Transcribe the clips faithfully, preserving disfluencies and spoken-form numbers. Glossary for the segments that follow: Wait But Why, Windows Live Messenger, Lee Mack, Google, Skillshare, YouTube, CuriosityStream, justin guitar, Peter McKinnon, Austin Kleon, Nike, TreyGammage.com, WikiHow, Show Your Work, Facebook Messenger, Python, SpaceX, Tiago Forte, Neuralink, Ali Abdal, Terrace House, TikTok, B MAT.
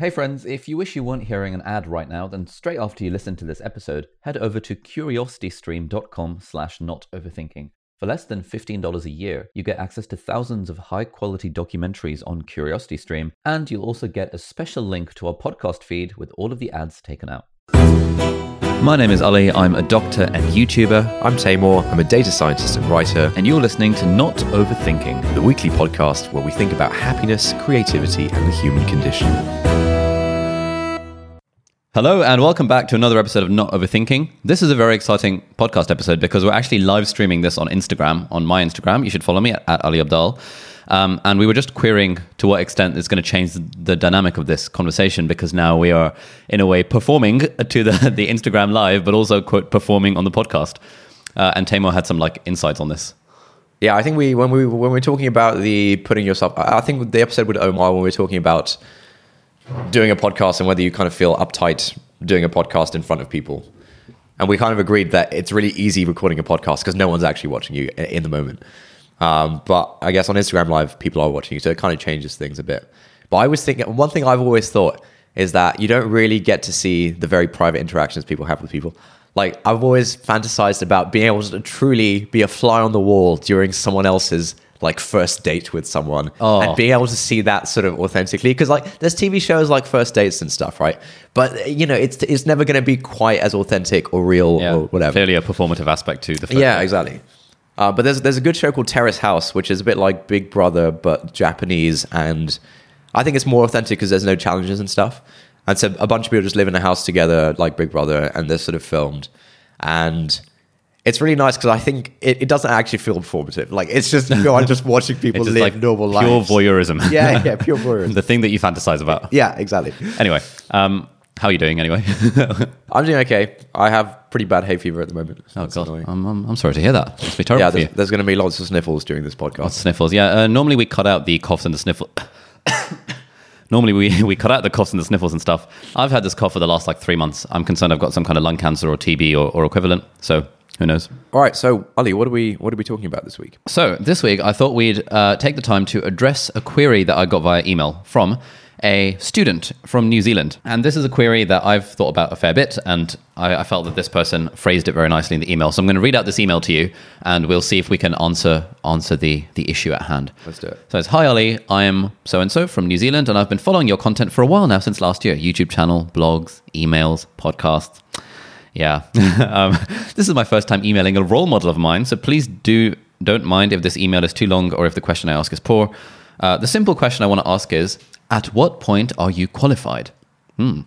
Hey friends, if you wish you weren't hearing an ad right now, then straight after you listen to this episode, head over to curiosity stream dot com slash not overthinking. For less than fifteen dollars a year, you get access to thousands of high-quality documentaries on CuriosityStream, and you'll also get a special link to our podcast feed with all of the ads taken out. My name is Ali, I'm a doctor and YouTuber. I'm Taymor, I'm a data scientist and writer. And you're listening to Not Overthinking, the weekly podcast where we think about happiness, creativity, and the human condition. Hello and welcome back to another episode of Not Overthinking. This is a very exciting podcast episode because we're actually live streaming this on Instagram, on my Instagram. You should follow me at, at Ali Abdal. Um, and we were just querying to what extent it's going to change the dynamic of this conversation, because now we are, in a way, performing to the, the Instagram live, but also, quote, performing on the podcast. Uh, and Taymor had some like insights on this. Yeah, I think we when we when we're talking about the putting yourself, I think the episode with Omar when we were talking about doing a podcast and whether you kind of feel uptight doing a podcast in front of people. And we kind of agreed that it's really easy recording a podcast because no one's actually watching you in the moment. Um, but I guess on Instagram Live, people are watching you, so it kind of changes things a bit. But I was thinking, one thing I've always thought is that you don't really get to see the very private interactions people have with people. Like, I've always fantasized about being able to truly be a fly on the wall during someone else's like first date with someone oh. and being able to see that sort of authentically, because like there's T V shows like First Dates and stuff, right? But you know, it's it's never going to be quite as authentic or real yeah, or whatever. Clearly a performative aspect to the first yeah date. Exactly. Uh, but there's there's a good show called Terrace House, which is a bit like Big Brother but Japanese, and I think it's more authentic because there's no challenges and stuff. And so a bunch of people just live in a house together like Big Brother, and they're sort of filmed, and it's really nice because I think it, it doesn't actually feel performative. Like, it's just, you know, I'm just watching people just live like normal pure lives. Pure voyeurism. Yeah, yeah, pure voyeurism. The thing that you fantasize about. Yeah, exactly. Anyway, um, how are you doing anyway? I'm doing okay. I have pretty bad hay fever at the moment. So oh, God. I'm, I'm, I'm sorry to hear that. It's been terrible yeah, for you. There's going to be lots of sniffles during this podcast. Lots of sniffles, yeah. Uh, normally we cut out the coughs and the sniffles. Normally we, we cut out the coughs and the sniffles and stuff. I've had this cough for the last like three months. I'm concerned I've got some kind of lung cancer or T B or, or equivalent, so... Who knows? All right. So, Ali, what are we what are we talking about this week? So, this week, I thought we'd uh, take the time to address a query that I got via email from a student from New Zealand. And this is a query that I've thought about a fair bit, and I, I felt that this person phrased it very nicely in the email. So, I'm going to read out this email to you, and we'll see if we can answer answer the, the issue at hand. Let's do it. So, it's, hi, Ali. I am so-and-so from New Zealand, and I've been following your content for a while now, since last year. YouTube channel, blogs, emails, podcasts... Yeah, um, this is my first time emailing a role model of mine, so please do, don't mind if this email is too long or if the question I ask is poor. Uh, the simple question I want to ask is, at what point are you qualified? Hmm.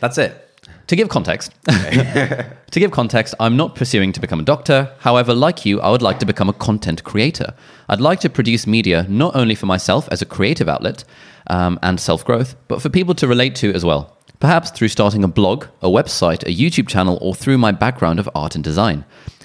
That's it. To give context, to give context, I'm not pursuing to become a doctor. However, like you, I would like to become a content creator. I'd like to produce media not only for myself as a creative outlet um, and self-growth, but for people to relate to as well. Perhaps through starting a blog, a website, a YouTube channel, or through my background of art and design.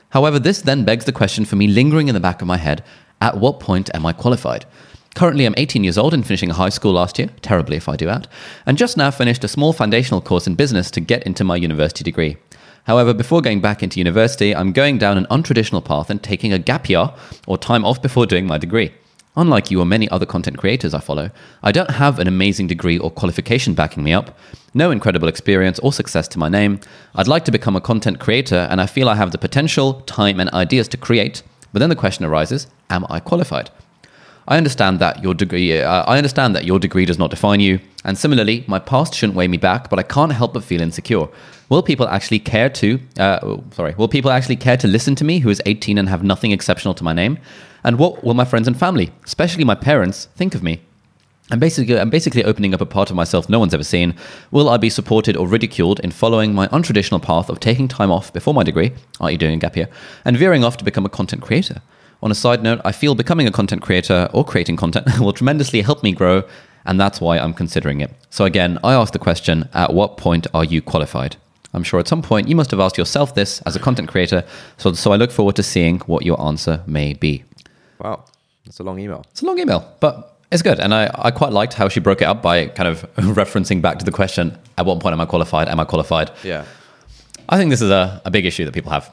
However, this then begs the question for me lingering in the back of my head, at what point am I qualified? Currently, I'm eighteen years old and finishing high school last year, terribly if I do add, and just now finished a small foundational course in business to get into my university degree. However, before going back into university, I'm going down an untraditional path and taking a gap year or time off before doing my degree. Unlike you or many other content creators I follow, I don't have an amazing degree or qualification backing me up, no incredible experience or success to my name. I'd like to become a content creator, and I feel I have the potential, time, and ideas to create, but then the question arises, am I qualified? I understand that your degree, uh, I understand that your degree does not define you, and similarly, my past shouldn't weigh me back, but I can't help but feel insecure. Will people actually care to, uh, sorry, will people actually care to listen to me who is eighteen and have nothing exceptional to my name? And what will my friends and family, especially my parents, think of me? I'm basically, I'm basically opening up a part of myself no one's ever seen. Will I be supported or ridiculed in following my untraditional path of taking time off before my degree, that is doing a gap year, and veering off to become a content creator? On a side note, I feel becoming a content creator or creating content will tremendously help me grow, and that's why I'm considering it. So again, I ask the question, at what point are you qualified? I'm sure at some point you must have asked yourself this as a content creator, so, so I look forward to seeing what your answer may be. Wow, that's a long email. It's a long email, but it's good. And I, I quite liked how she broke it up by kind of referencing back to the question, at what point am I qualified? Am I qualified? Yeah. I think this is a, a big issue that people have.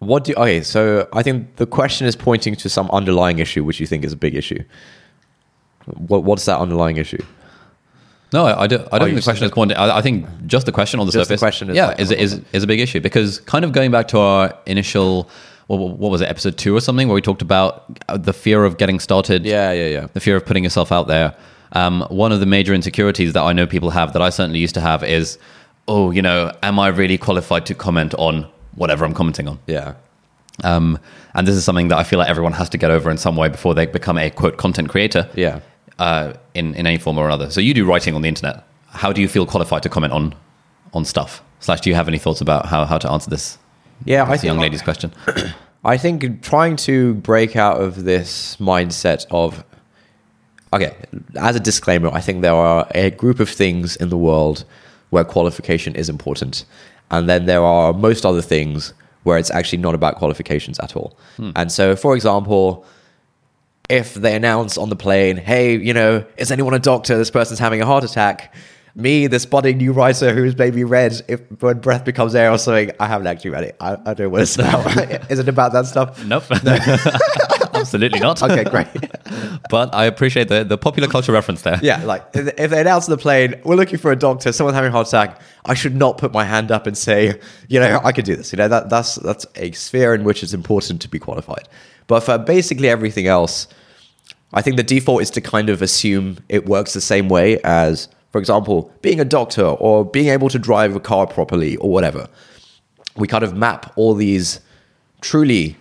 What do you, okay, so I think the question is pointing to some underlying issue, which you think is a big issue. What What's that underlying issue? No, I, I don't, I don't think the question is quantity. I, I think just the question on the just surface the question is yeah, is, is, is a big issue, because kind of going back to our initial, what, what was it, episode two or something, where we talked about the fear of getting started. Yeah, yeah, yeah. The fear of putting yourself out there. Um, one of the major insecurities that I know people have, that I certainly used to have, is, oh, you know, am I really qualified to comment on whatever I'm commenting on? Yeah. Um, and this is something that I feel like everyone has to get over in some way before they become a, quote, content creator. Yeah. Uh, in, in any form or another. So you do writing on the internet. How do you feel qualified to comment on on stuff? Slash, do you have any thoughts about how, how to answer this, yeah, this I young think, lady's question? I think trying to break out of this mindset of... Okay, as a disclaimer, I think there are a group of things in the world where qualification is important. And then there are most other things where it's actually not about qualifications at all. Hmm. And so, for example... if they announce on the plane, hey, you know, is anyone a doctor? This person's having a heart attack. Me, this budding new writer who's maybe read if when breath becomes air or something, I haven't actually read it. I, I don't know what it's about. Is it about that stuff? Nope. No. Absolutely not. Okay, great. But I appreciate the, the popular culture reference there. Yeah, like if they announce on the plane, we're looking for a doctor, someone's having a heart attack, I should not put my hand up and say, you know, I could do this. You know, that that's that's a sphere in which it's important to be qualified. But for basically everything else, I think the default is to kind of assume it works the same way as, for example, being a doctor or being able to drive a car properly or whatever. We kind of map all these truly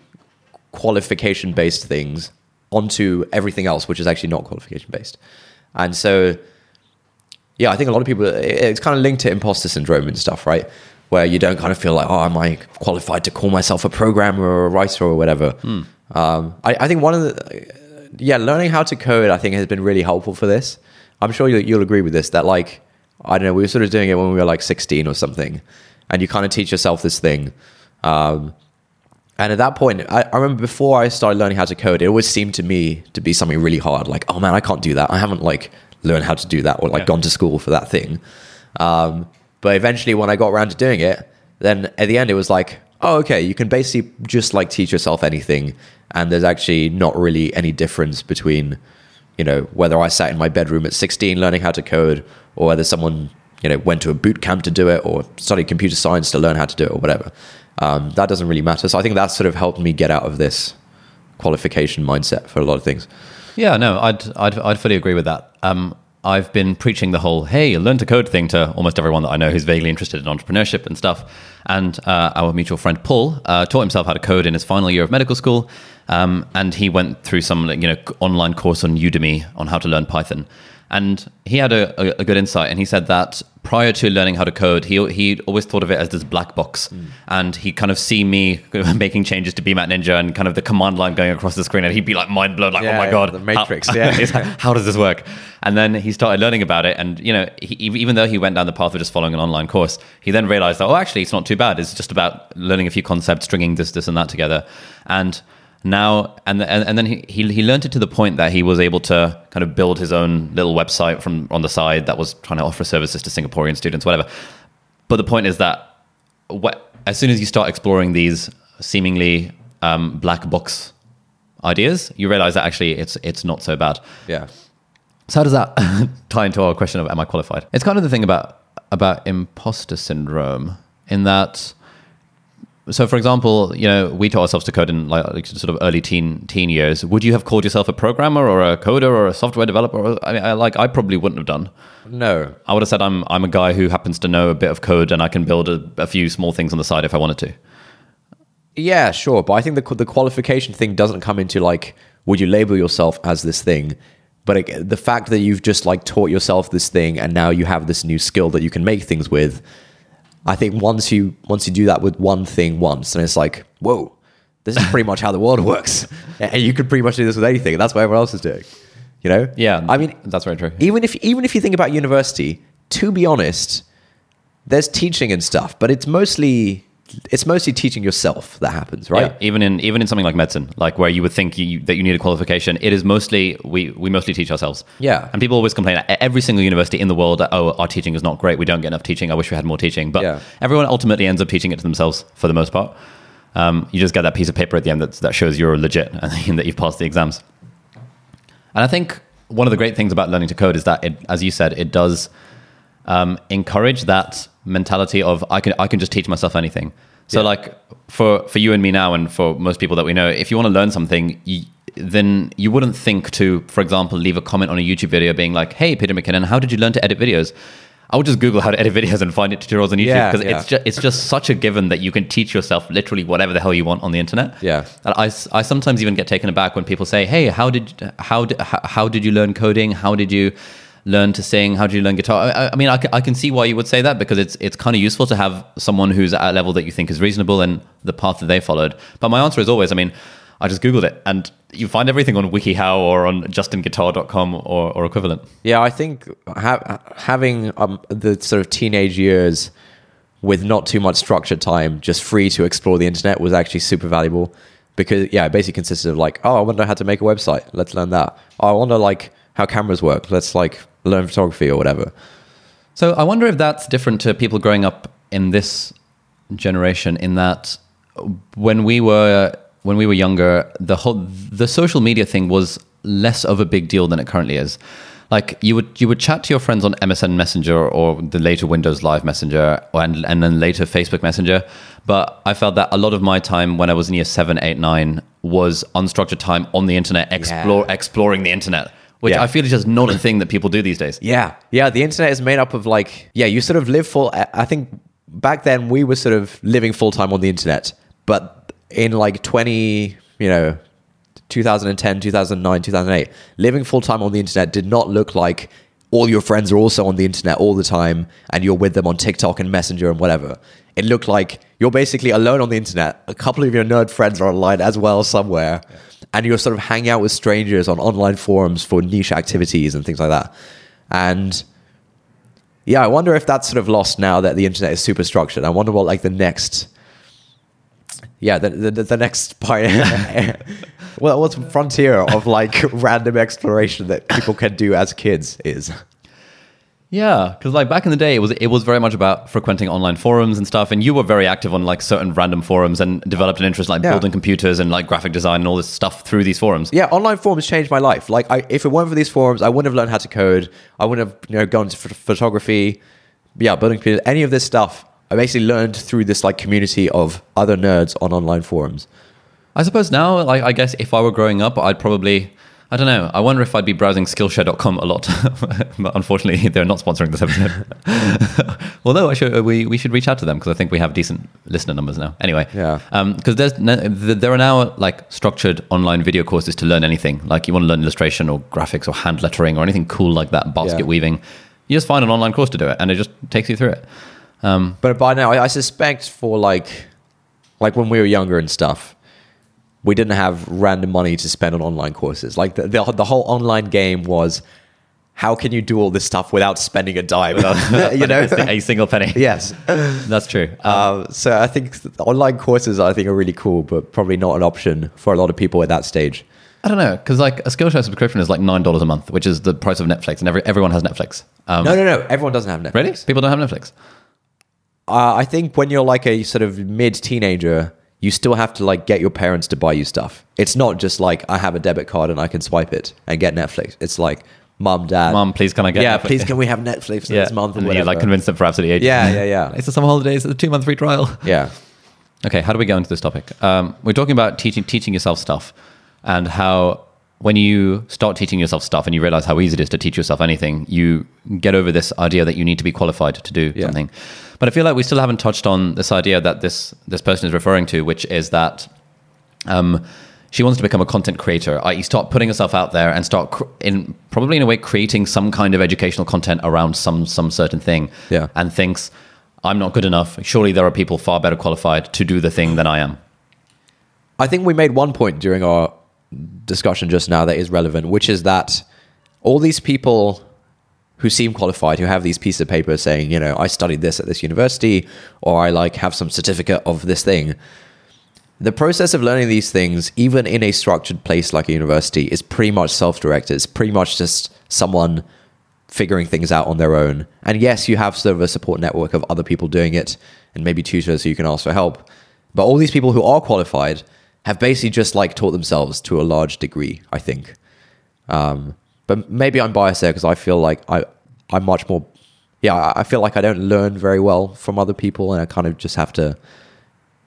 qualification-based things onto everything else, which is actually not qualification-based. And so, yeah, I think a lot of people, it's kind of linked to imposter syndrome and stuff, right? Where you don't kind of feel like, oh, am I qualified to call myself a programmer or a writer or whatever? Mm. Um, I, I think one of the... yeah, learning how to code, I think, has been really helpful for this. I'm sure you'll, you'll agree with this, that, like, I don't know, we were sort of doing it when we were, like, sixteen or something, and you kind of teach yourself this thing. Um, and at that point, I, I remember before I started learning how to code, it always seemed to me to be something really hard, like, oh, man, I can't do that. I haven't, like, learned how to do that or, like, yeah. gone to school for that thing. Um, but eventually, when I got around to doing it, then at the end, it was like, oh, okay, you can basically just, like, teach yourself anything, and there's actually not really any difference between, you know, whether I sat in my bedroom at sixteen learning how to code, or whether someone, you know, went to a boot camp to do it, or studied computer science to learn how to do it, or whatever. Um, that doesn't really matter. So I think that sort of helped me get out of this qualification mindset for a lot of things. Yeah, no, I'd I'd, I'd fully agree with that. Um, I've been preaching the whole, hey, learn to code thing to almost everyone that I know who's vaguely interested in entrepreneurship and stuff. And uh, our mutual friend Paul uh, taught himself how to code in his final year of medical school. Um, and he went through some, you know, online course on Udemy on how to learn Python. And he had a, a, a good insight. And he said that prior to learning how to code, he he always thought of it as this black box. Mm. And he'd kind of see me making changes to B MAT Ninja and kind of the command line going across the screen. And he'd be like mind blown, like, yeah, oh my yeah, God. The Matrix, how, yeah. yeah. How does this work? And then he started learning about it. And, you know, he, even though he went down the path of just following an online course, he then realized that, oh, actually, it's not too bad. It's just about learning a few concepts, stringing this, this, and that together. And... Now and and and then he, he he learned it to the point that he was able to kind of build his own little website from on the side that was trying to offer services to Singaporean students, whatever. But the point is that what, as soon as you start exploring these seemingly um, black box ideas, you realize that actually it's it's not so bad. Yeah. So how does that tie into our question of am I qualified? It's kind of the thing about about imposter syndrome in that. So, for example, you know, we taught ourselves to code in like sort of early teen teen years. Would you have called yourself a programmer or a coder or a software developer? I mean, I, like I probably wouldn't have done. No, I would have said I'm I'm a guy who happens to know a bit of code and I can build a, a few small things on the side if I wanted to. Yeah, sure, but I think the the qualification thing doesn't come into like would you label yourself as this thing, but it, the fact that you've just like taught yourself this thing and now you have this new skill that you can make things with. I think once you once you do that with one thing once, and it's like, whoa, this is pretty much how the world works. And you could pretty much do this with anything. And that's what everyone else is doing, you know? Yeah, I mean, that's very true. Even if even if you think about university, to be honest, there's teaching and stuff, but it's mostly it's mostly teaching yourself that happens, right? Yeah, even in even in something like medicine, like where you would think you, that you need a qualification, it is mostly we we mostly teach ourselves. Yeah, and people always complain at every single university in the world that oh, our teaching is not great, we don't get enough teaching, I wish we had more teaching. But yeah. Everyone ultimately ends up teaching it to themselves for the most part. Um, you just get that piece of paper at the end that that shows you're legit and that you've passed the exams. And I think one of the great things about learning to code is that, it, as you said, it does um, encourage that mentality of I can I can just teach myself anything. So yeah. like for, for you and me now, and for most people that we know, if you want to learn something, you, then you wouldn't think to, for example, leave a comment on a YouTube video being like, "Hey, Peter McKinnon, how did you learn to edit videos?" I would just Google how to edit videos and find it tutorials on YouTube, because yeah, yeah. it's just it's just such a given that you can teach yourself literally whatever the hell you want on the internet. Yeah, and I, I sometimes even get taken aback when people say, "Hey, how did how did, how did you learn coding? How did you learn to sing? How did you learn guitar?" I, I mean, I, c- I can see why you would say that, because it's it's kind of useful to have someone who's at a level that you think is reasonable and the path that they followed. But my answer is always, I mean, I just Googled it, and you find everything on WikiHow or on justin guitar dot com or, or equivalent. Yeah, I think ha- having um, the sort of teenage years with not too much structured time, just free to explore the internet, was actually super valuable, because, yeah, it basically consisted of like, oh, I wonder how to make a website. Let's learn that. Oh, I wonder like how cameras work. Let's like learn photography or whatever. So I wonder if that's different to people growing up in this generation, in that when we were... when we were younger, the whole the social media thing was less of a big deal than it currently is. Like you would you would chat to your friends on M S N Messenger or the later Windows Live Messenger, and and then later Facebook Messenger. But I felt that a lot of my time when I was in year seven, eight, nine was unstructured time on the internet, explore yeah. exploring the internet, which yeah. I feel is just not a thing that people do these days. Yeah, yeah. The internet is made up of like yeah, you sort of live full. I think back then we were sort of living full time on the internet, but. In like twenty, you know, two thousand ten, two thousand nine, two thousand eight, living full time on the internet did not look like all your friends are also on the internet all the time and you're with them on TikTok and Messenger and whatever. It looked like you're basically alone on the internet. A couple of your nerd friends are online as well somewhere, yeah. and you're sort of hanging out with strangers on online forums for niche activities and things like that. And yeah, I wonder if that's sort of lost now that the internet is super structured. I wonder what like the next... Yeah, the, the the next part. Well, what's frontier of like random exploration that people can do as kids is? Yeah, because like back in the day, it was it was very much about frequenting online forums and stuff. And you were very active on like certain random forums and developed an interest in like yeah. building computers and like graphic design and all this stuff through these forums. Yeah, online forums changed my life. Like, I, if it weren't for these forums, I wouldn't have learned how to code. I wouldn't have you know gone to ph- photography. Yeah, building computers, any of this stuff. I basically learned through this like community of other nerds on online forums. I suppose now, like I guess if I were growing up, I'd probably, I don't know, I wonder if I'd be browsing Skillshare dot com a lot. But unfortunately, they're not sponsoring this episode. Although I should, we, we should reach out to them, because I think we have decent listener numbers now. Anyway, yeah. um, because there's no, there are now like structured online video courses to learn anything. Like you want to learn illustration or graphics or hand lettering or anything cool like that, basket yeah. weaving. You just find an online course to do it and it just takes you through it. Um, but by now, I, I suspect for like, like when we were younger and stuff, we didn't have random money to spend on online courses. Like the the, the whole online game was, how can you do all this stuff without spending a dime? you know, a single penny. Yes, that's true. Um, so I think online courses, I think, are really cool, but probably not an option for a lot of people at that stage. I don't know, because like a Skillshare subscription is like nine dollars a month, which is the price of Netflix, and every everyone has Netflix. Um, no, no, no, everyone doesn't have Netflix. Really? People don't have Netflix. Uh, I think when you're like a sort of mid-teenager, you still have to like get your parents to buy you stuff. It's not just like, I have a debit card and I can swipe it and get Netflix. It's like, Mom, Dad. Mom, please can I get Yeah, Netflix? Please can we have Netflix yeah. this month? And whatever. You like convince them for absolutely ages. Yeah, yeah, yeah. It's the summer holidays, it's a two-month free trial. Yeah. Okay, how do we go into this topic? Um, we're talking about teaching teaching yourself stuff, and how when you start teaching yourself stuff and you realize how easy it is to teach yourself anything, you get over this idea that you need to be qualified to do yeah. something. But I feel like we still haven't touched on this idea that this this person is referring to, which is that um, she wants to become a content creator, that is start putting herself out there and start cr- in probably in a way creating some kind of educational content around some some certain thing, yeah. and thinks, I'm not good enough. Surely there are people far better qualified to do the thing than I am. I think we made one point during our discussion just now that is relevant, which is that all these people who seem qualified, who have these pieces of paper saying, you know, I studied this at this university, or I like have some certificate of this thing. The process of learning these things, even in a structured place like a university, is pretty much self-directed. It's pretty much just someone figuring things out on their own. And yes, you have sort of a support network of other people doing it, and maybe tutors who you can ask for help. But all these people who are qualified have basically just like taught themselves to a large degree, I think. Um, But maybe I'm biased there because I feel like I, I'm much more... Yeah, I feel like I don't learn very well from other people, and I kind of just have to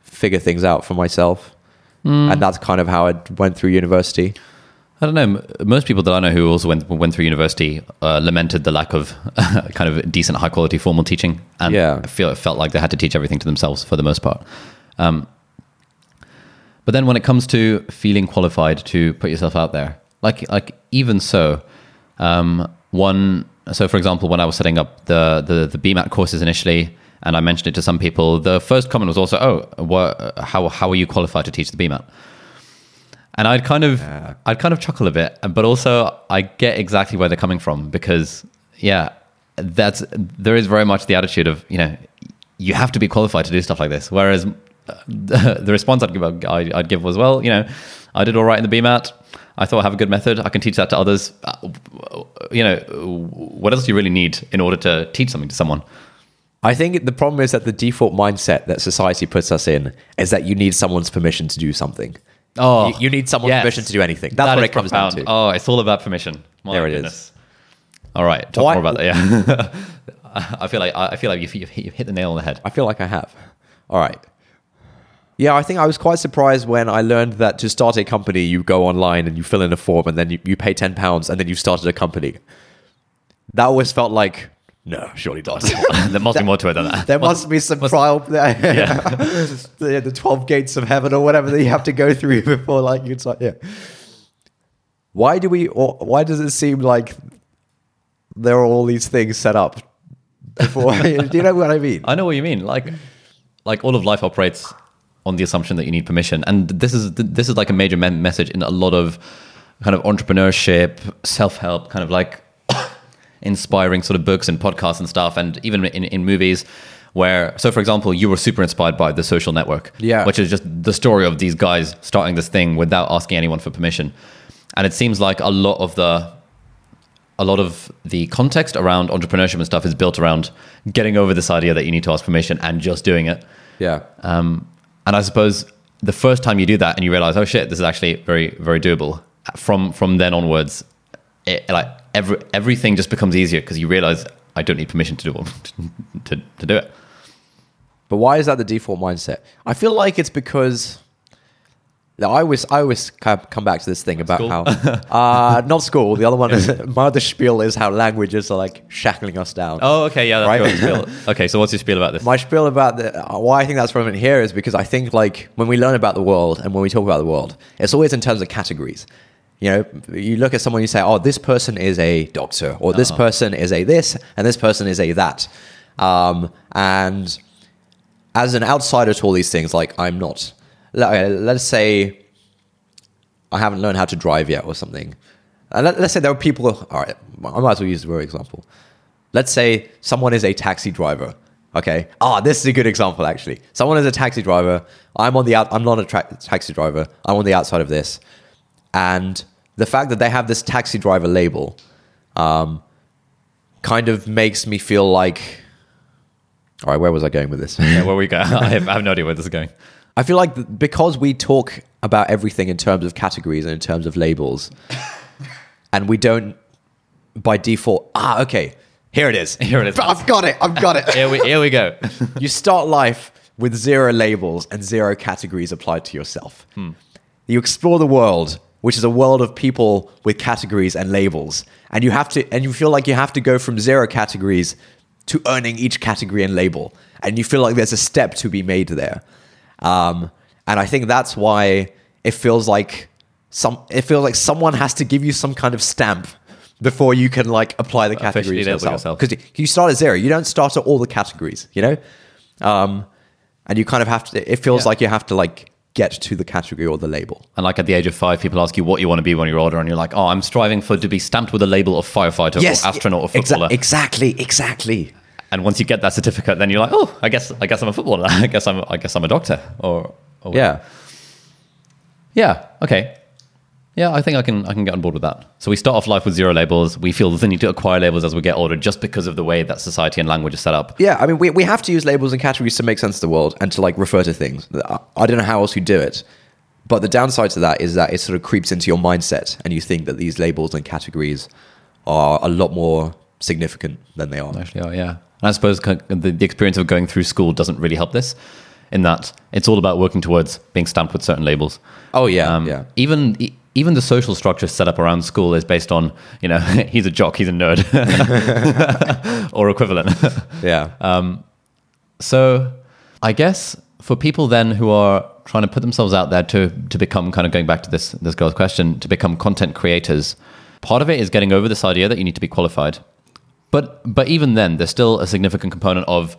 figure things out for myself. Mm. And that's kind of how I went through university. I don't know. Most people that I know who also went went through university uh, lamented the lack of uh, kind of decent, high quality formal teaching, and yeah. I feel it felt like they had to teach everything to themselves for the most part. Um, but then when it comes to feeling qualified to put yourself out there, like like even so, um, one. So, for example, when I was setting up the, the the B MAT courses initially, and I mentioned it to some people, the first comment was also, "Oh, what, how how are you qualified to teach the B MAT?" And I'd kind of yeah. I'd kind of chuckle a bit, but also I get exactly where they're coming from, because yeah, that's there is very much the attitude of, you know, you have to be qualified to do stuff like this. Whereas the, the response I'd give I'd, I'd give was, "Well, you know, I did all right in the B MAT. I thought I have a good method. I can teach that to others. You know, what else do you really need in order to teach something to someone?" I think the problem is that the default mindset that society puts us in is that you need someone's permission to do something. Oh, you, you need someone's yes. permission to do anything. That's that what it comes profound. down to. Oh, it's all about permission. My there goodness. it is. All right, talk Why? more about that. Yeah, I feel like I feel like you've, you've hit the nail on the head. I feel like I have. All right. Yeah, I think I was quite surprised when I learned that to start a company, you go online and you fill in a form, and then you, you pay ten pounds, and then you started a company. That always felt like, no, surely not. There must be more to it than that. There must, must be some must, trial. There. Yeah. the, the twelve gates of heaven or whatever that you have to go through before like you can start. Yeah. Why do we, or why does it seem like there are all these things set up before? Do you know what I mean? I know what you mean. Like, like all of life operates on the assumption that you need permission. And this is this is like a major message in a lot of kind of entrepreneurship, self-help, kind of like inspiring sort of books and podcasts and stuff, and even in, in movies where, so for example, you were super inspired by The Social Network, yeah. which is just the story of these guys starting this thing without asking anyone for permission. And it seems like a lot of the a lot of the context around entrepreneurship and stuff is built around getting over this idea that you need to ask permission and just doing it. Yeah. Um, And I suppose the first time you do that and you realize, oh shit, this is actually very, very doable. From from then onwards, it, like every everything just becomes easier because you realize I don't need permission to do to, to do it. But why is that the default mindset? I feel like it's because I always I always come back to this thing about school. how uh, not school. The other one is my other spiel is how languages are like shackling us down. Oh, okay, yeah, that's right. Your spiel. Okay, so what's your spiel about this? My spiel about the why I think that's relevant here is because I think like when we learn about the world and when we talk about the world, it's always in terms of categories. You know, you look at someone, you say, "Oh, this person is a doctor," or "This oh. person is a this," and "This person is a that," um, and as an outsider to all these things, like I'm not. Let's say I haven't learned how to drive yet or something. And let, let's say there are people... All right, I might as well use the word example. Let's say someone is a taxi driver, okay? Ah, oh, this is a good example, actually. Someone is a taxi driver. I'm on the out, I'm not a tra- taxi driver. I'm on the outside of this. And the fact that they have this taxi driver label um, kind of makes me feel like... All right, where was I going with this? Yeah, where we go? I have, I have no idea where this is going. I feel like because we talk about everything in terms of categories and in terms of labels, and we don't, by default, ah, okay, here it is. Here it is. I've got it. I've got it. here, we, here we go. You start life with zero labels and zero categories applied to yourself. Hmm. You explore the world, which is a world of people with categories and labels, and you have to, and you feel like you have to go from zero categories to earning each category and label, and you feel like there's a step to be made there. Um, and I think that's why it feels like some. It feels like someone has to give you some kind of stamp before you can like apply the categories yourself. Because you start at zero, you don't start at all the categories, you know. Um, and you kind of have to. It feels yeah. like you have to like get to the category or the label. And like at the age of five, people ask you what you want to be when you're older, and you're like, oh, I'm striving for to be stamped with a label of firefighter yes, or astronaut exa- or footballer. Exactly, exactly. And once you get that certificate, then you're like, oh, I guess, I guess I'm a footballer. I guess I'm, I guess I'm a doctor. Or, or yeah, yeah, okay, yeah. I think I can, I can get on board with that. So we start off life with zero labels. We feel the need to acquire labels as we get older, just because of the way that society and language is set up. Yeah, I mean, we we have to use labels and categories to make sense of the world and to like refer to things. I don't know how else you do it, but the downside to that is that it sort of creeps into your mindset, and you think that these labels and categories are a lot more significant than they are. Actually are, yeah. And I suppose the experience of going through school doesn't really help this, in that it's all about working towards being stamped with certain labels. Oh, yeah, um, yeah. Even... E- Even the social structure set up around school is based on, you know, he's a jock, he's a nerd, or equivalent. Yeah. Um, so I guess for people then who are trying to put themselves out there to to become, kind of going back to this, this girl's question, to become content creators, part of it is getting over this idea that you need to be qualified. But but even then, there's still a significant component of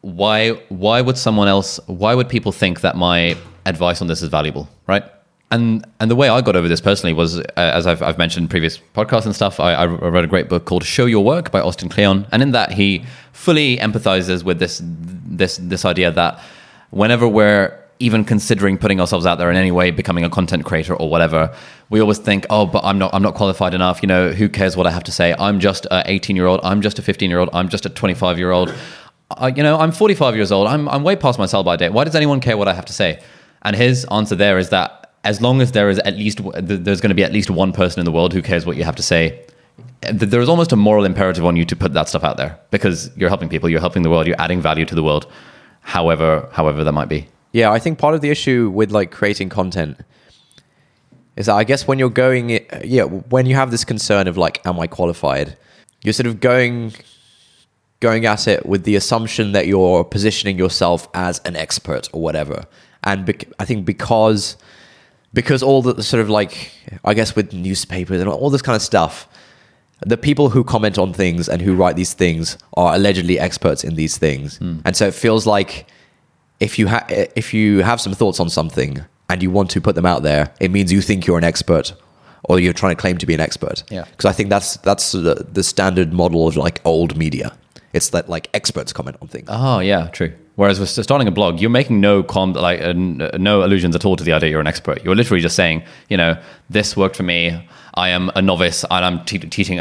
why why would someone else, why would people think that my advice on this is valuable, right? And and the way I got over this personally was, uh, as I've, I've mentioned in previous podcasts and stuff, I, I read a great book called Show Your Work by Austin Kleon. And in that, he fully empathizes with this this this idea that whenever we're even considering putting ourselves out there in any way, becoming a content creator or whatever, we always think, oh, but I'm not I'm not qualified enough. You know, who cares what I have to say? I'm just an eighteen-year-old. I'm just a fifteen-year-old. I'm just a twenty-five-year-old. I, you know, I'm forty-five years old. I'm, I'm way past my sell-by date. Why does anyone care what I have to say? And his answer there is that, as long as there is at least, there's going to be at least one person in the world who cares what you have to say, there is almost a moral imperative on you to put that stuff out there, because you're helping people, you're helping the world, you're adding value to the world, however, however that might be. Yeah, I think part of the issue with like creating content is that I guess when you're going, yeah, when you have this concern of like, am I qualified? You're sort of going, going at it with the assumption that you're positioning yourself as an expert or whatever. And bec- I think because... Because all the sort of like, I guess with newspapers and all this kind of stuff, the people who comment on things and who write these things are allegedly experts in these things. Mm. And so it feels like if you, ha- if you have some thoughts on something and you want to put them out there, it means you think you're an expert or you're trying to claim to be an expert. Yeah. Because I think that's that's the, the standard model of like old media. It's that like experts comment on things. Oh, yeah, true. Whereas with starting a blog, you're making no com- like uh, no allusions at all to the idea you're an expert. You're literally just saying, you know, this worked for me. I am a novice, and I'm te- teaching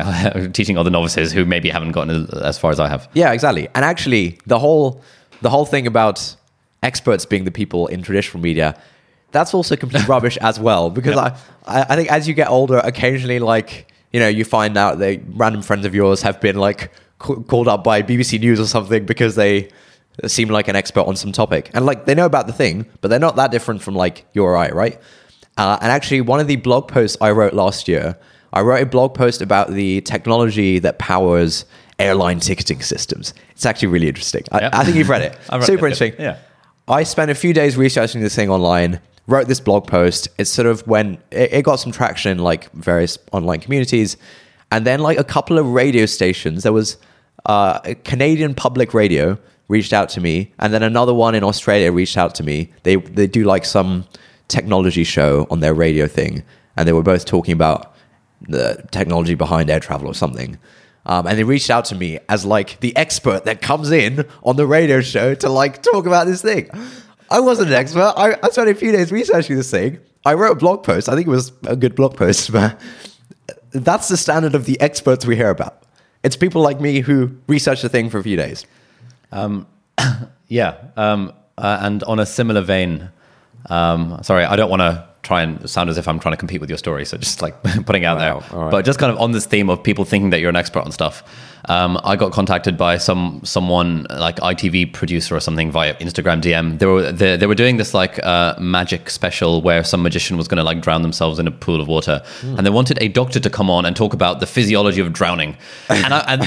teaching other novices who maybe haven't gotten as far as I have. Yeah, exactly. And actually, the whole the whole thing about experts being the people in traditional media, that's also complete rubbish as well. Because yeah. I I think as you get older, occasionally, like, you know, you find out that random friends of yours have been like c- called up by B B C News or something because they seem like an expert on some topic, and like they know about the thing, but they're not that different from like you or I, right? Uh, and actually, one of the blog posts I wrote last year, I wrote a blog post about the technology that powers airline ticketing systems. It's actually really interesting. Yep. I, I think you've read it. read Super it, interesting. Yeah. I spent a few days researching this thing online, wrote this blog post. It sort of went, it, it got some traction in like various online communities, and then like a couple of radio stations. There was uh, a Canadian Public Radio reached out to me, and then another one in Australia reached out to me. They they do like some technology show on their radio thing, and they were both talking about the technology behind air travel or something. Um, and they reached out to me as like the expert that comes in on the radio show to like talk about this thing. I wasn't an expert. I, I spent a few days researching this thing. I wrote a blog post. I think it was a good blog post, but that's the standard of the experts we hear about. It's people like me who research the thing for a few days. Um, yeah. Um, uh, and on a similar vein, um, sorry, I don't want to try and sound as if I'm trying to compete with your story. So just like putting out wow, there, right. But just kind of on this theme of people thinking that you're an expert on stuff. Um, I got contacted by some, someone like I T V producer or something via Instagram D M. They were, they, they were doing this like uh magic special where some magician was going to like drown themselves in a pool of water. Mm. And they wanted a doctor to come on and talk about the physiology of drowning. And, I, and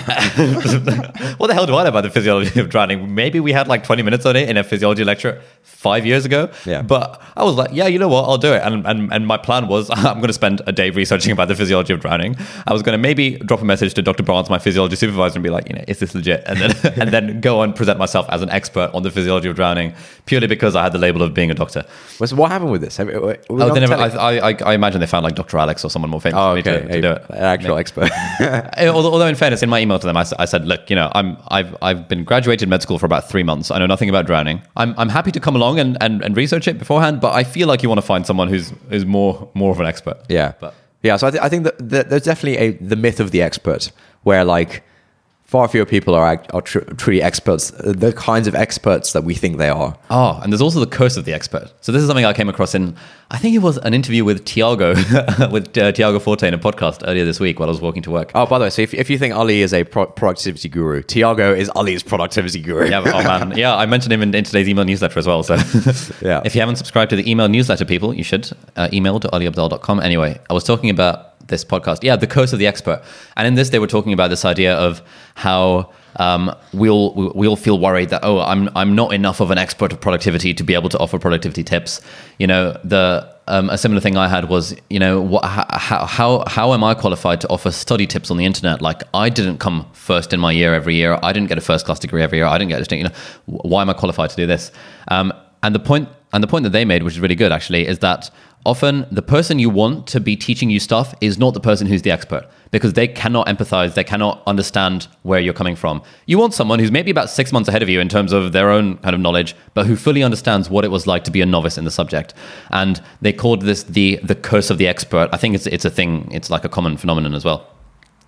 what the hell do I know about the physiology of drowning? Maybe we had like twenty minutes on it in a physiology lecture five years ago. Yeah. But I was like, yeah, you know what? I'll do it. And, and, and my plan was I'm going to spend a day researching about the physiology of drowning. I was going to maybe drop a message to Doctor Barnes, my physiologist supervisor, and be like, you know, is this legit? And then and then go and present myself as an expert on the physiology of drowning purely because I had the label of being a doctor. Well, so what happened with this? I mean, oh, they never, I, I, I imagine they found like Doctor Alex or someone more famous. Oh, okay. to, to a, do it. An actual Maybe. expert. although, although in fairness, in my email to them, I, I said, look, you know, I'm I've I've been graduated med school for about three months. I know nothing about drowning. I'm I'm happy to come along and, and, and research it beforehand, but I feel like you want to find someone who's is more more of an expert. Yeah, but yeah. So I, th- I think that, that there's definitely a the myth of the expert, where like far fewer people are, are tr- truly experts, the kinds of experts that we think they are. Oh, and there's also the curse of the expert. So this is something I came across in, I think it was an interview with Tiago, with uh, Tiago Forte in a podcast earlier this week while I was walking to work. Oh, by the way, so if, if you think Ali is a pro- productivity guru, Tiago is Ali's productivity guru. Yeah, oh man. Yeah, I mentioned him in, in today's email newsletter as well. So yeah. If you haven't subscribed to the email newsletter, people, you should uh, email to ali abdal dot com. Anyway, I was talking about this podcast. Yeah, the curse of the expert. And in this, they were talking about this idea of how um, we all we all feel worried that, oh, I'm I'm not enough of an expert of productivity to be able to offer productivity tips. You know, the um, a similar thing I had was, you know, what, how how how am I qualified to offer study tips on the internet? Like, I didn't come first in my year every year. I didn't get a first class degree every year. I didn't get a, you know, why am I qualified to do this? Um, and the point and the point that they made, which is really good actually, is that often the person you want to be teaching you stuff is not the person who's the expert, because they cannot empathize, they cannot understand where you're coming from. You want someone who's maybe about six months ahead of you in terms of their own kind of knowledge, but who fully understands what it was like to be a novice in the subject. And they called this the the curse of the expert. I think it's it's a thing, it's like a common phenomenon as well.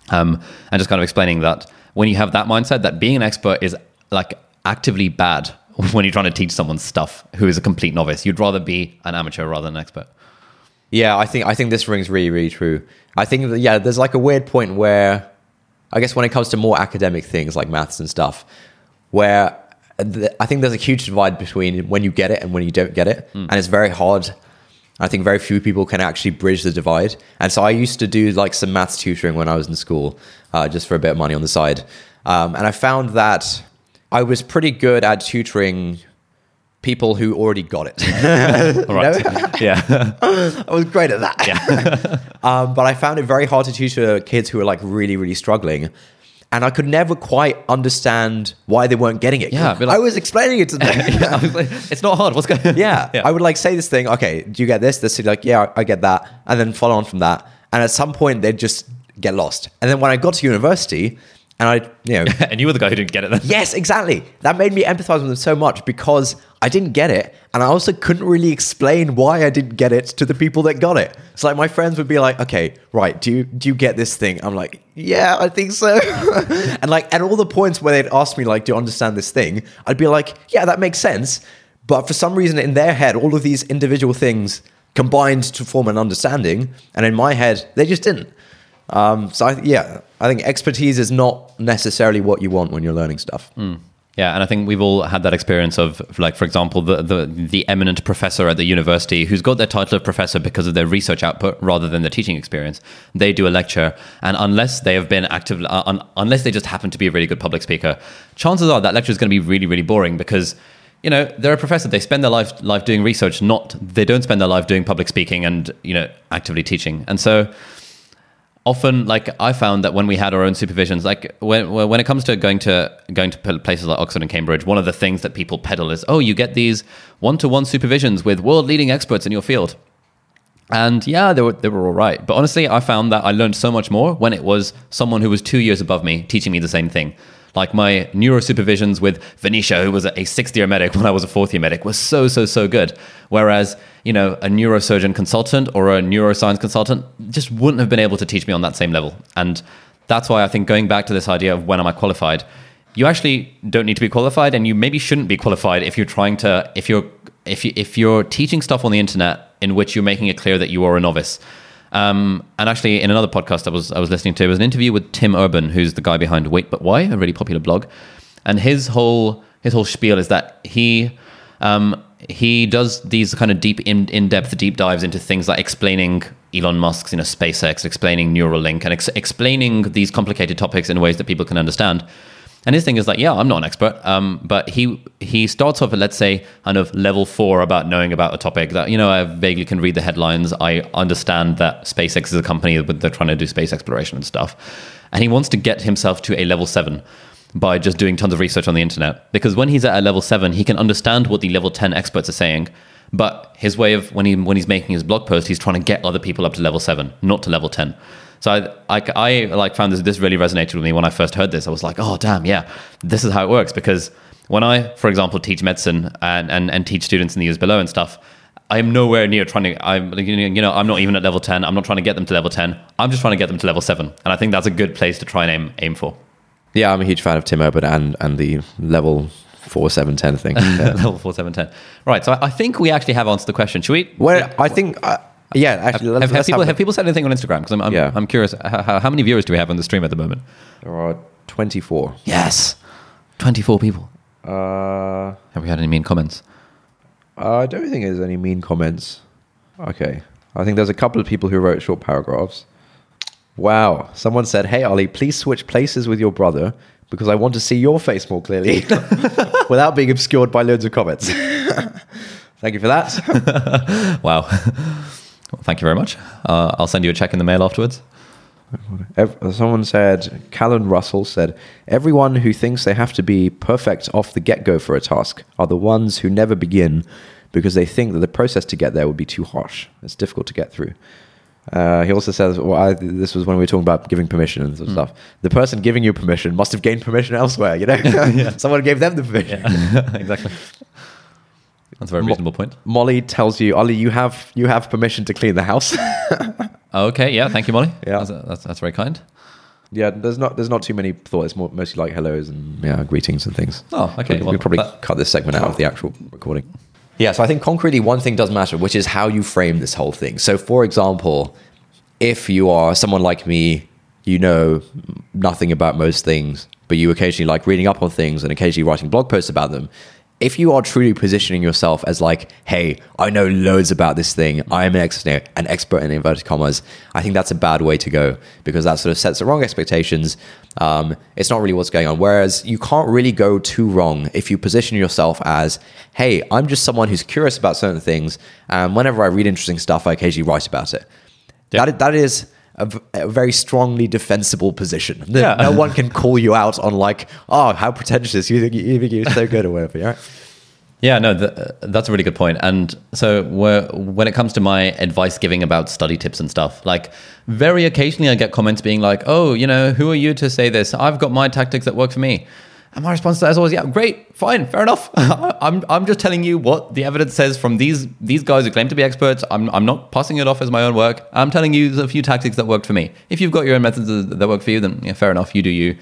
Um, and just kind of explaining that when you have that mindset, that being an expert is like actively bad when you're trying to teach someone stuff who is a complete novice. You'd rather be an amateur rather than an expert. Yeah, I think I think this rings really, really true. I think that, yeah, there's like a weird point where, I guess when it comes to more academic things like maths and stuff, where the, I think there's a huge divide between when you get it and when you don't get it. Mm. And it's very hard. I think very few people can actually bridge the divide. And so I used to do like some maths tutoring when I was in school, uh, just for a bit of money on the side. Um, and I found that I was pretty good at tutoring people who already got it. All right. Yeah. I was great at that. Yeah. um, but I found it very hard to tutor kids who were like really, really struggling. And I could never quite understand why they weren't getting it. Yeah, like, I was explaining it to them. Yeah, I was like, it's not hard. What's going on? Yeah. yeah. I would like say this thing. Okay, do you get this? This is like, yeah, I get that. And then follow on from that. And at some point they'd just get lost. And then when I got to university, and I, you know, and you were the guy who didn't get it then. Yes, exactly. That made me empathize with them so much because I didn't get it. And I also couldn't really explain why I didn't get it to the people that got it. So like my friends would be like, okay, right. Do you, do you get this thing? I'm like, yeah, I think so. And like at all the points where they'd ask me like, do you understand this thing? I'd be like, yeah, that makes sense. But for some reason in their head, all of these individual things combined to form an understanding. And in my head, they just didn't. Um, so I, yeah, I think expertise is not necessarily what you want when you're learning stuff. Mm. Yeah. And I think we've all had that experience of like, for example, the, the, the eminent professor at the university who's got their title of professor because of their research output rather than their teaching experience. They do a lecture, and unless they have been active, uh, un, unless they just happen to be a really good public speaker, chances are that lecture is going to be really, really boring because, you know, they're a professor. They spend their life, life doing research, not, they don't spend their life doing public speaking and, you know, actively teaching. And so often, like I found that when we had our own supervisions, like when when it comes to going to going to places like Oxford and Cambridge, one of the things that people peddle is, oh, you get these one-to-one supervisions with world-leading experts in your field. And yeah, they were they were all right. But honestly, I found that I learned so much more when it was someone who was two years above me teaching me the same thing. Like my neuro supervisions with Venetia, who was a sixth-year medic when I was a fourth-year medic, was so, so, so good. Whereas, you know, a neurosurgeon consultant or a neuroscience consultant just wouldn't have been able to teach me on that same level. And that's why I think going back to this idea of when am I qualified, you actually don't need to be qualified, and you maybe shouldn't be qualified if you're trying to, if you're, if you, if you're teaching stuff on the internet in which you're making it clear that you are a novice. Um, and actually in another podcast I was I was listening to, it was an interview with Tim Urban, who's the guy behind Wait But Why, a really popular blog. And his whole his whole spiel is that he um, he does these kind of deep in, in-depth deep dives into things like explaining Elon Musk's, you know, SpaceX, explaining Neuralink, and ex- explaining these complicated topics in ways that people can understand. And his thing is like, yeah, I'm not an expert, um, but he he starts off at, let's say, kind of level four about knowing about a topic that, you know, I vaguely can read the headlines. I understand that SpaceX is a company, but they're trying to do space exploration and stuff. And he wants to get himself to a level seven by just doing tons of research on the internet. Because when he's at a level seven, he can understand what the level ten experts are saying. But his way of, when he when he's making his blog post, he's trying to get other people up to level seven, not to level ten. So I, I, I like found this, this really resonated with me when I first heard this. I was like, oh, damn, yeah, this is how it works. Because when I, for example, teach medicine and, and, and teach students in the years below and stuff, I'm nowhere near trying to, I'm, you know, I'm not even at level ten. I'm not trying to get them to level ten. I'm just trying to get them to level seven. And I think that's a good place to try and aim, aim for. yeah, I'm a huge fan of Tim Urban and, and the level four seven ten thing. Yeah. Level four seven ten. Right. So I think we actually have answered the question. Should we? Well, yeah. I think... Uh, yeah, actually... Have, let's, have, let's people, have, have people said anything on Instagram? Because I'm I'm, yeah. I'm curious, how, how many viewers do we have on the stream at the moment? There are twenty-four. Yes. twenty-four people. Uh, have we had any mean comments? I don't think there's any mean comments. Okay. I think there's a couple of people who wrote short paragraphs. Wow. Someone said, hey, Ali, please switch places with your brother because I want to see your face more clearly without being obscured by loads of comments. Thank you for that. Wow. Well, thank you very much. Uh, I'll send you a check in the mail afterwards. Someone said, Callan Russell said, everyone who thinks they have to be perfect off the get-go for a task are the ones who never begin because they think that the process to get there would be too harsh. It's difficult to get through. Uh, he also says, well, I, this was when we were talking about giving permission and sort of mm. stuff. The person giving you permission must have gained permission elsewhere, you know? Yeah. Someone gave them the permission. Yeah. Exactly. That's a very Mo- reasonable point. Molly tells you, Ollie, you have you have permission to clean the house. Okay, yeah, thank you, Molly. Yeah, that's, that's that's very kind. Yeah, there's not there's not too many thoughts. It's more, mostly like hellos and yeah, greetings and things. Oh, okay. We, well, we could probably that... cut this segment out of the actual recording. Yeah, so I think concretely one thing does matter, which is how you frame this whole thing. So, for example, if you are someone like me, you know nothing about most things, but you occasionally like reading up on things and occasionally writing blog posts about them. If you are truly positioning yourself as like, hey, I know loads about this thing, I am an expert, an expert in inverted commas, I think that's a bad way to go because that sort of sets the wrong expectations. Um, it's not really what's going on. Whereas you can't really go too wrong if you position yourself as, hey, I'm just someone who's curious about certain things, and whenever I read interesting stuff, I occasionally write about it. Yeah. That that is... A, a very strongly defensible position. Yeah. No one can call you out on like, oh, how pretentious, you think, you think you're so good or whatever, right? Yeah, no, th- that's a really good point. And so we're, when it comes to my advice giving about study tips and stuff, like very occasionally I get comments being like, oh, you know, who are you to say this? I've got my tactics that work for me. And my response to that is always, yeah, great, fine, fair enough. I'm I'm just telling you what the evidence says from these these guys who claim to be experts. I'm I'm not passing it off as my own work. I'm telling you a few tactics that worked for me. If you've got your own methods that work for you, then yeah, fair enough, you do you.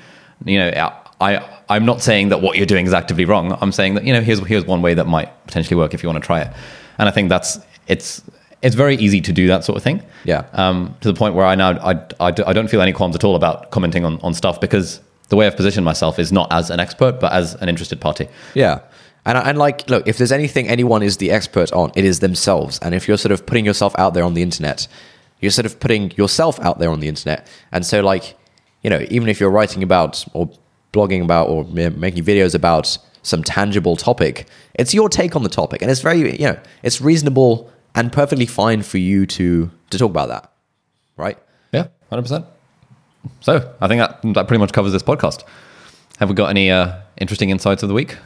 You know, I I'm not saying that what you're doing is actively wrong. I'm saying that, you know, here's here's one way that might potentially work if you want to try it. And I think that's it's it's very easy to do that sort of thing. Yeah. Um, to the point where I now I I, I don't feel any qualms at all about commenting on on stuff because the way I've positioned myself is not as an expert, but as an interested party. Yeah. And, and like, look, if there's anything anyone is the expert on, it is themselves. And if you're sort of putting yourself out there on the internet, you're sort of putting yourself out there on the internet. And so like, you know, even if you're writing about or blogging about or making videos about some tangible topic, it's your take on the topic. And it's very, you know, it's reasonable and perfectly fine for you to, to talk about that. Right? Yeah, one hundred percent. So I think that, that pretty much covers this podcast. Have we got any uh, interesting insights of the week?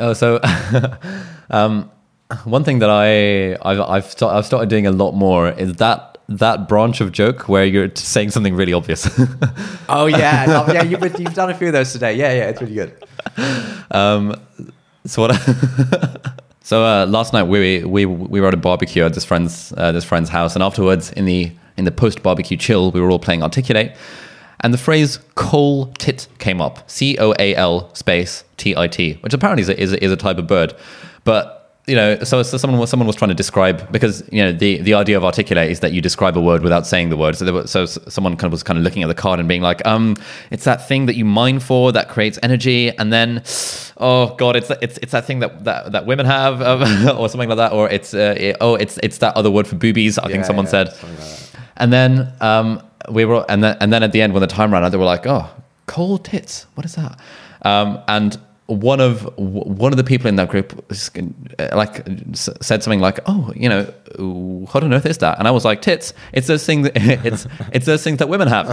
Uh, so um, one thing that I I've I've, st- I've started doing a lot more is that that branch of joke where you're saying something really obvious. Oh yeah, no, yeah, you've you've done a few of those today. Yeah, yeah, it's really good. Um, so what? I- so uh, last night we we we were at a barbecue at this friend's uh, this friend's house, and afterwards in the in the post-barbecue chill, we were all playing Articulate, and the phrase coal tit came up, C O A L space T I T, which apparently is a, is a, is a type of bird. But, you know, so, so someone, was, someone was trying to describe, because, you know, the, the idea of Articulate is that you describe a word without saying the word. So, there were, so someone kind of was kind of looking at the card and being like, um, it's that thing that you mine for that creates energy, and then, oh, God, it's it's it's that thing that that, that women have, um, or something like that, or it's, uh, it, oh, it's it's that other word for boobies, I yeah, think someone yeah, said. Something like that. And then um, we were, and then and then at the end when the time ran out, they were like, "Oh, cold tits, what is that?" Um, and one of one of the people in that group was, like said something like, "Oh, you know, what on earth is that?" And I was like, "Tits, it's those things. It's it's those things that women have."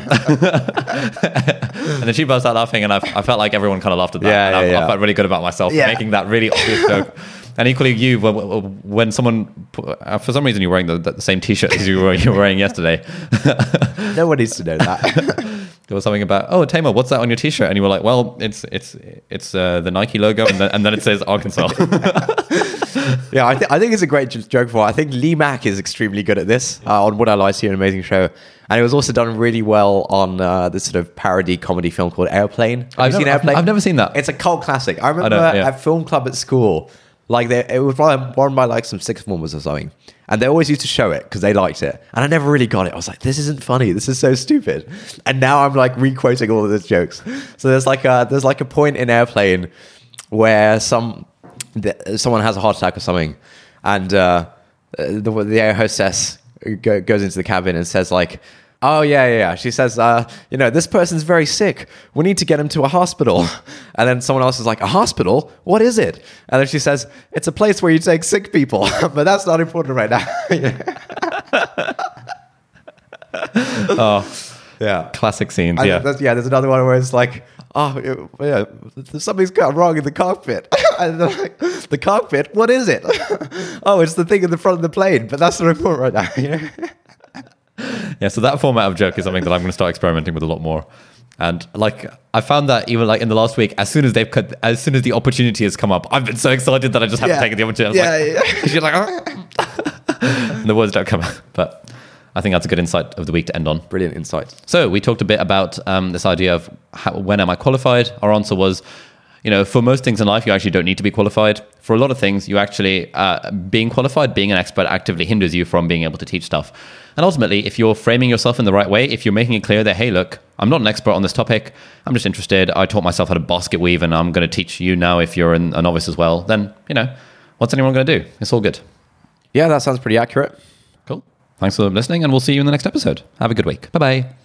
And then she burst out laughing, and I, I felt like everyone kind of laughed at that. Yeah, and yeah, I, yeah. I felt really good about myself yeah. for making that really obvious joke. And equally, you, when, when someone, for some reason, you're wearing the, the same T-shirt as you were, you were wearing yesterday. No one needs to know that. there was something about, oh, Tamer, what's that on your T-shirt? And you were like, well, it's it's it's uh, the Nike logo, and then, and then it says Arkansas. yeah, I, th- I think it's a great j- joke for it. I think Lee Mack is extremely good at this uh, on Would I Lie to You, an amazing show. And it was also done really well on uh, this sort of parody comedy film called Airplane. Have I've you never, seen Airplane? I've, I've never seen that. It's a cult classic. I remember I yeah. at film club at school, like they, it was run by like some sixth formers or something. And they always used to show it because they liked it. And I never really got it. I was like, this isn't funny. This is so stupid. And now I'm like re-quoting all of those jokes. So there's like a, there's like a point in Airplane where some the, someone has a heart attack or something. And uh, the, the air hostess go, goes into the cabin and says like, oh, yeah, yeah, yeah. She says, uh, you know, this person's very sick. We need to get him to a hospital. And then someone else is like, a hospital? What is it? And then she says, it's a place where you take sick people. But that's not important right now. oh, yeah. Classic scenes, yeah. There's, yeah, there's another one where it's like, oh, yeah, something's gone wrong in the cockpit. And they're like, the cockpit? What is it? oh, it's the thing in the front of the plane. But that's not important right now, you know? Yeah, so that format of joke is something that I'm going to start experimenting with a lot more. And like, I found that even like in the last week, as soon as they've cut, as soon as the opportunity has come up, I've been so excited that I just haven't yeah. taken the opportunity. I was yeah, like, yeah. She's like, oh. the words don't come out. But I think that's a good insight of the week to end on. Brilliant insight. So we talked a bit about um, this idea of how, when am I qualified? Our answer was, you know, for most things in life, you actually don't need to be qualified. For a lot of things, you actually, uh, being qualified, being an expert actively hinders you from being able to teach stuff. And ultimately, if you're framing yourself in the right way, if you're making it clear that, hey, look, I'm not an expert on this topic. I'm just interested. I taught myself how to basket weave and I'm going to teach you now if you're an, a novice as well. Then, you know, what's anyone going to do? It's all good. Yeah, that sounds pretty accurate. Cool. Thanks for listening and we'll see you in the next episode. Have a good week. Bye-bye.